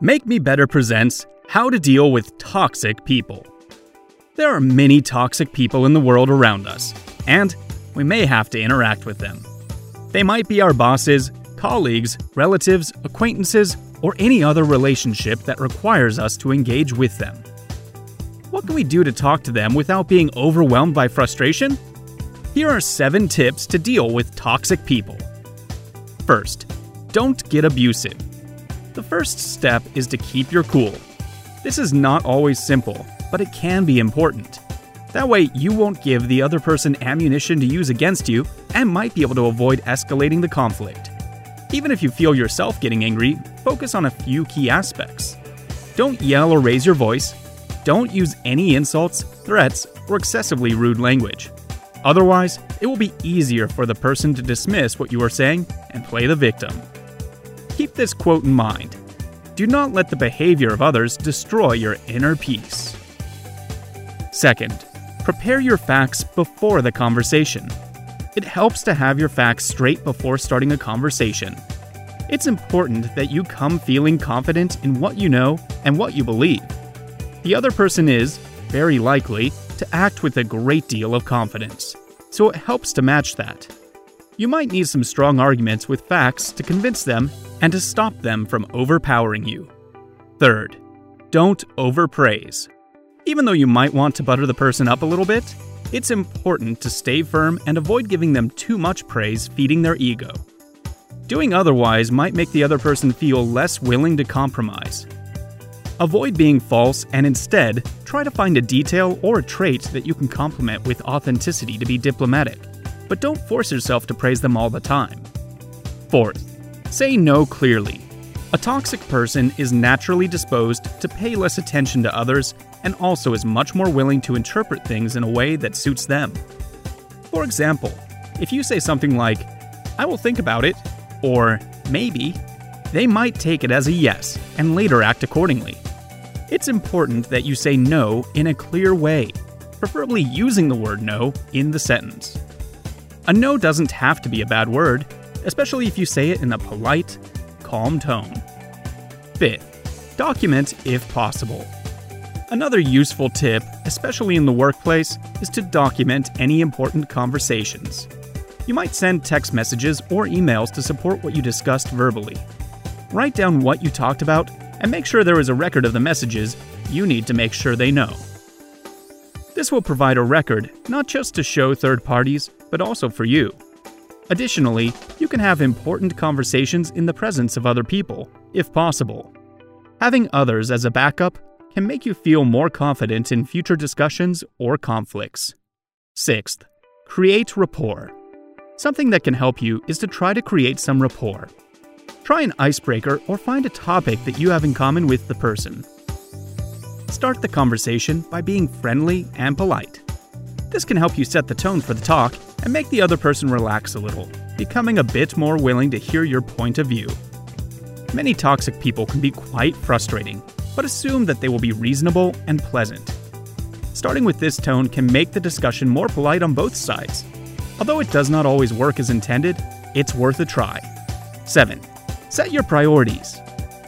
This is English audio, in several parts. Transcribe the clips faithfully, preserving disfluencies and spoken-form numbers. Make Me Better presents How to Deal with Toxic People. There are many toxic people in the world around us, and we may have to interact with them. They might be our bosses, colleagues, relatives, acquaintances, or any other relationship that requires us to engage with them. What can we do to talk to them without being overwhelmed by frustration? Here are seven tips to deal with toxic people. First, don't get abusive. The first step is to keep your cool. This is not always simple, but it can be important. That way, you won't give the other person ammunition to use against you and might be able to avoid escalating the conflict. Even if you feel yourself getting angry, focus on a few key aspects. Don't yell or raise your voice. Don't use any insults, threats, or excessively rude language. Otherwise, it will be easier for the person to dismiss what you are saying and play the victim. Keep this quote in mind. Do not let the behavior of others destroy your inner peace. Second, prepare your facts before the conversation. It helps to have your facts straight before starting a conversation. It's important that you come feeling confident in what you know and what you believe. The other person is, very likely, to act with a great deal of confidence, so it helps to match that. You might need some strong arguments with facts to convince them and to stop them from overpowering you. Third, don't overpraise. Even though you might want to butter the person up a little bit, it's important to stay firm and avoid giving them too much praise, feeding their ego. Doing otherwise might make the other person feel less willing to compromise. Avoid being false and instead, try to find a detail or a trait that you can compliment with authenticity to be diplomatic, but don't force yourself to praise them all the time. Fourth, say no clearly. A toxic person is naturally disposed to pay less attention to others and also is much more willing to interpret things in a way that suits them. For example, if you say something like, "I will think about it," or "maybe," they might take it as a yes and later act accordingly. It's important that you say no in a clear way, preferably using the word no in the sentence. A no doesn't have to be a bad word, especially if you say it in a polite, calm tone. Fifth, document if possible. Another useful tip, especially in the workplace, is to document any important conversations. You might send text messages or emails to support what you discussed verbally. Write down what you talked about and make sure there is a record of the messages you need to make sure they know. This will provide a record not just to show third parties, but also for you. Additionally, you can have important conversations in the presence of other people, if possible. Having others as a backup can make you feel more confident in future discussions or conflicts. Sixth, create rapport. Something that can help you is to try to create some rapport. Try an icebreaker or find a topic that you have in common with the person. Start the conversation by being friendly and polite. This can help you set the tone for the talk and make the other person relax a little, becoming a bit more willing to hear your point of view. Many toxic people can be quite frustrating, but assume that they will be reasonable and pleasant. Starting with this tone can make the discussion more polite on both sides. Although it does not always work as intended, it's worth a try. Seven. Set your priorities.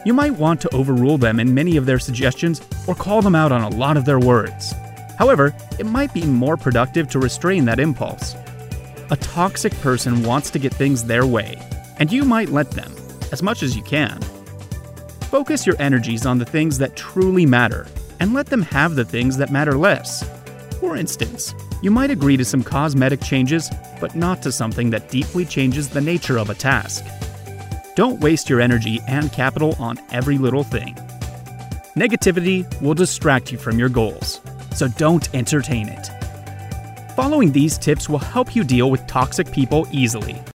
You might want to overrule them in many of their suggestions or call them out on a lot of their words. However, it might be more productive to restrain that impulse. A toxic person wants to get things their way, and you might let them, as much as you can. Focus your energies on the things that truly matter, and let them have the things that matter less. For instance, you might agree to some cosmetic changes, but not to something that deeply changes the nature of a task. Don't waste your energy and capital on every little thing. Negativity will distract you from your goals, so don't entertain it. Following these tips will help you deal with toxic people easily.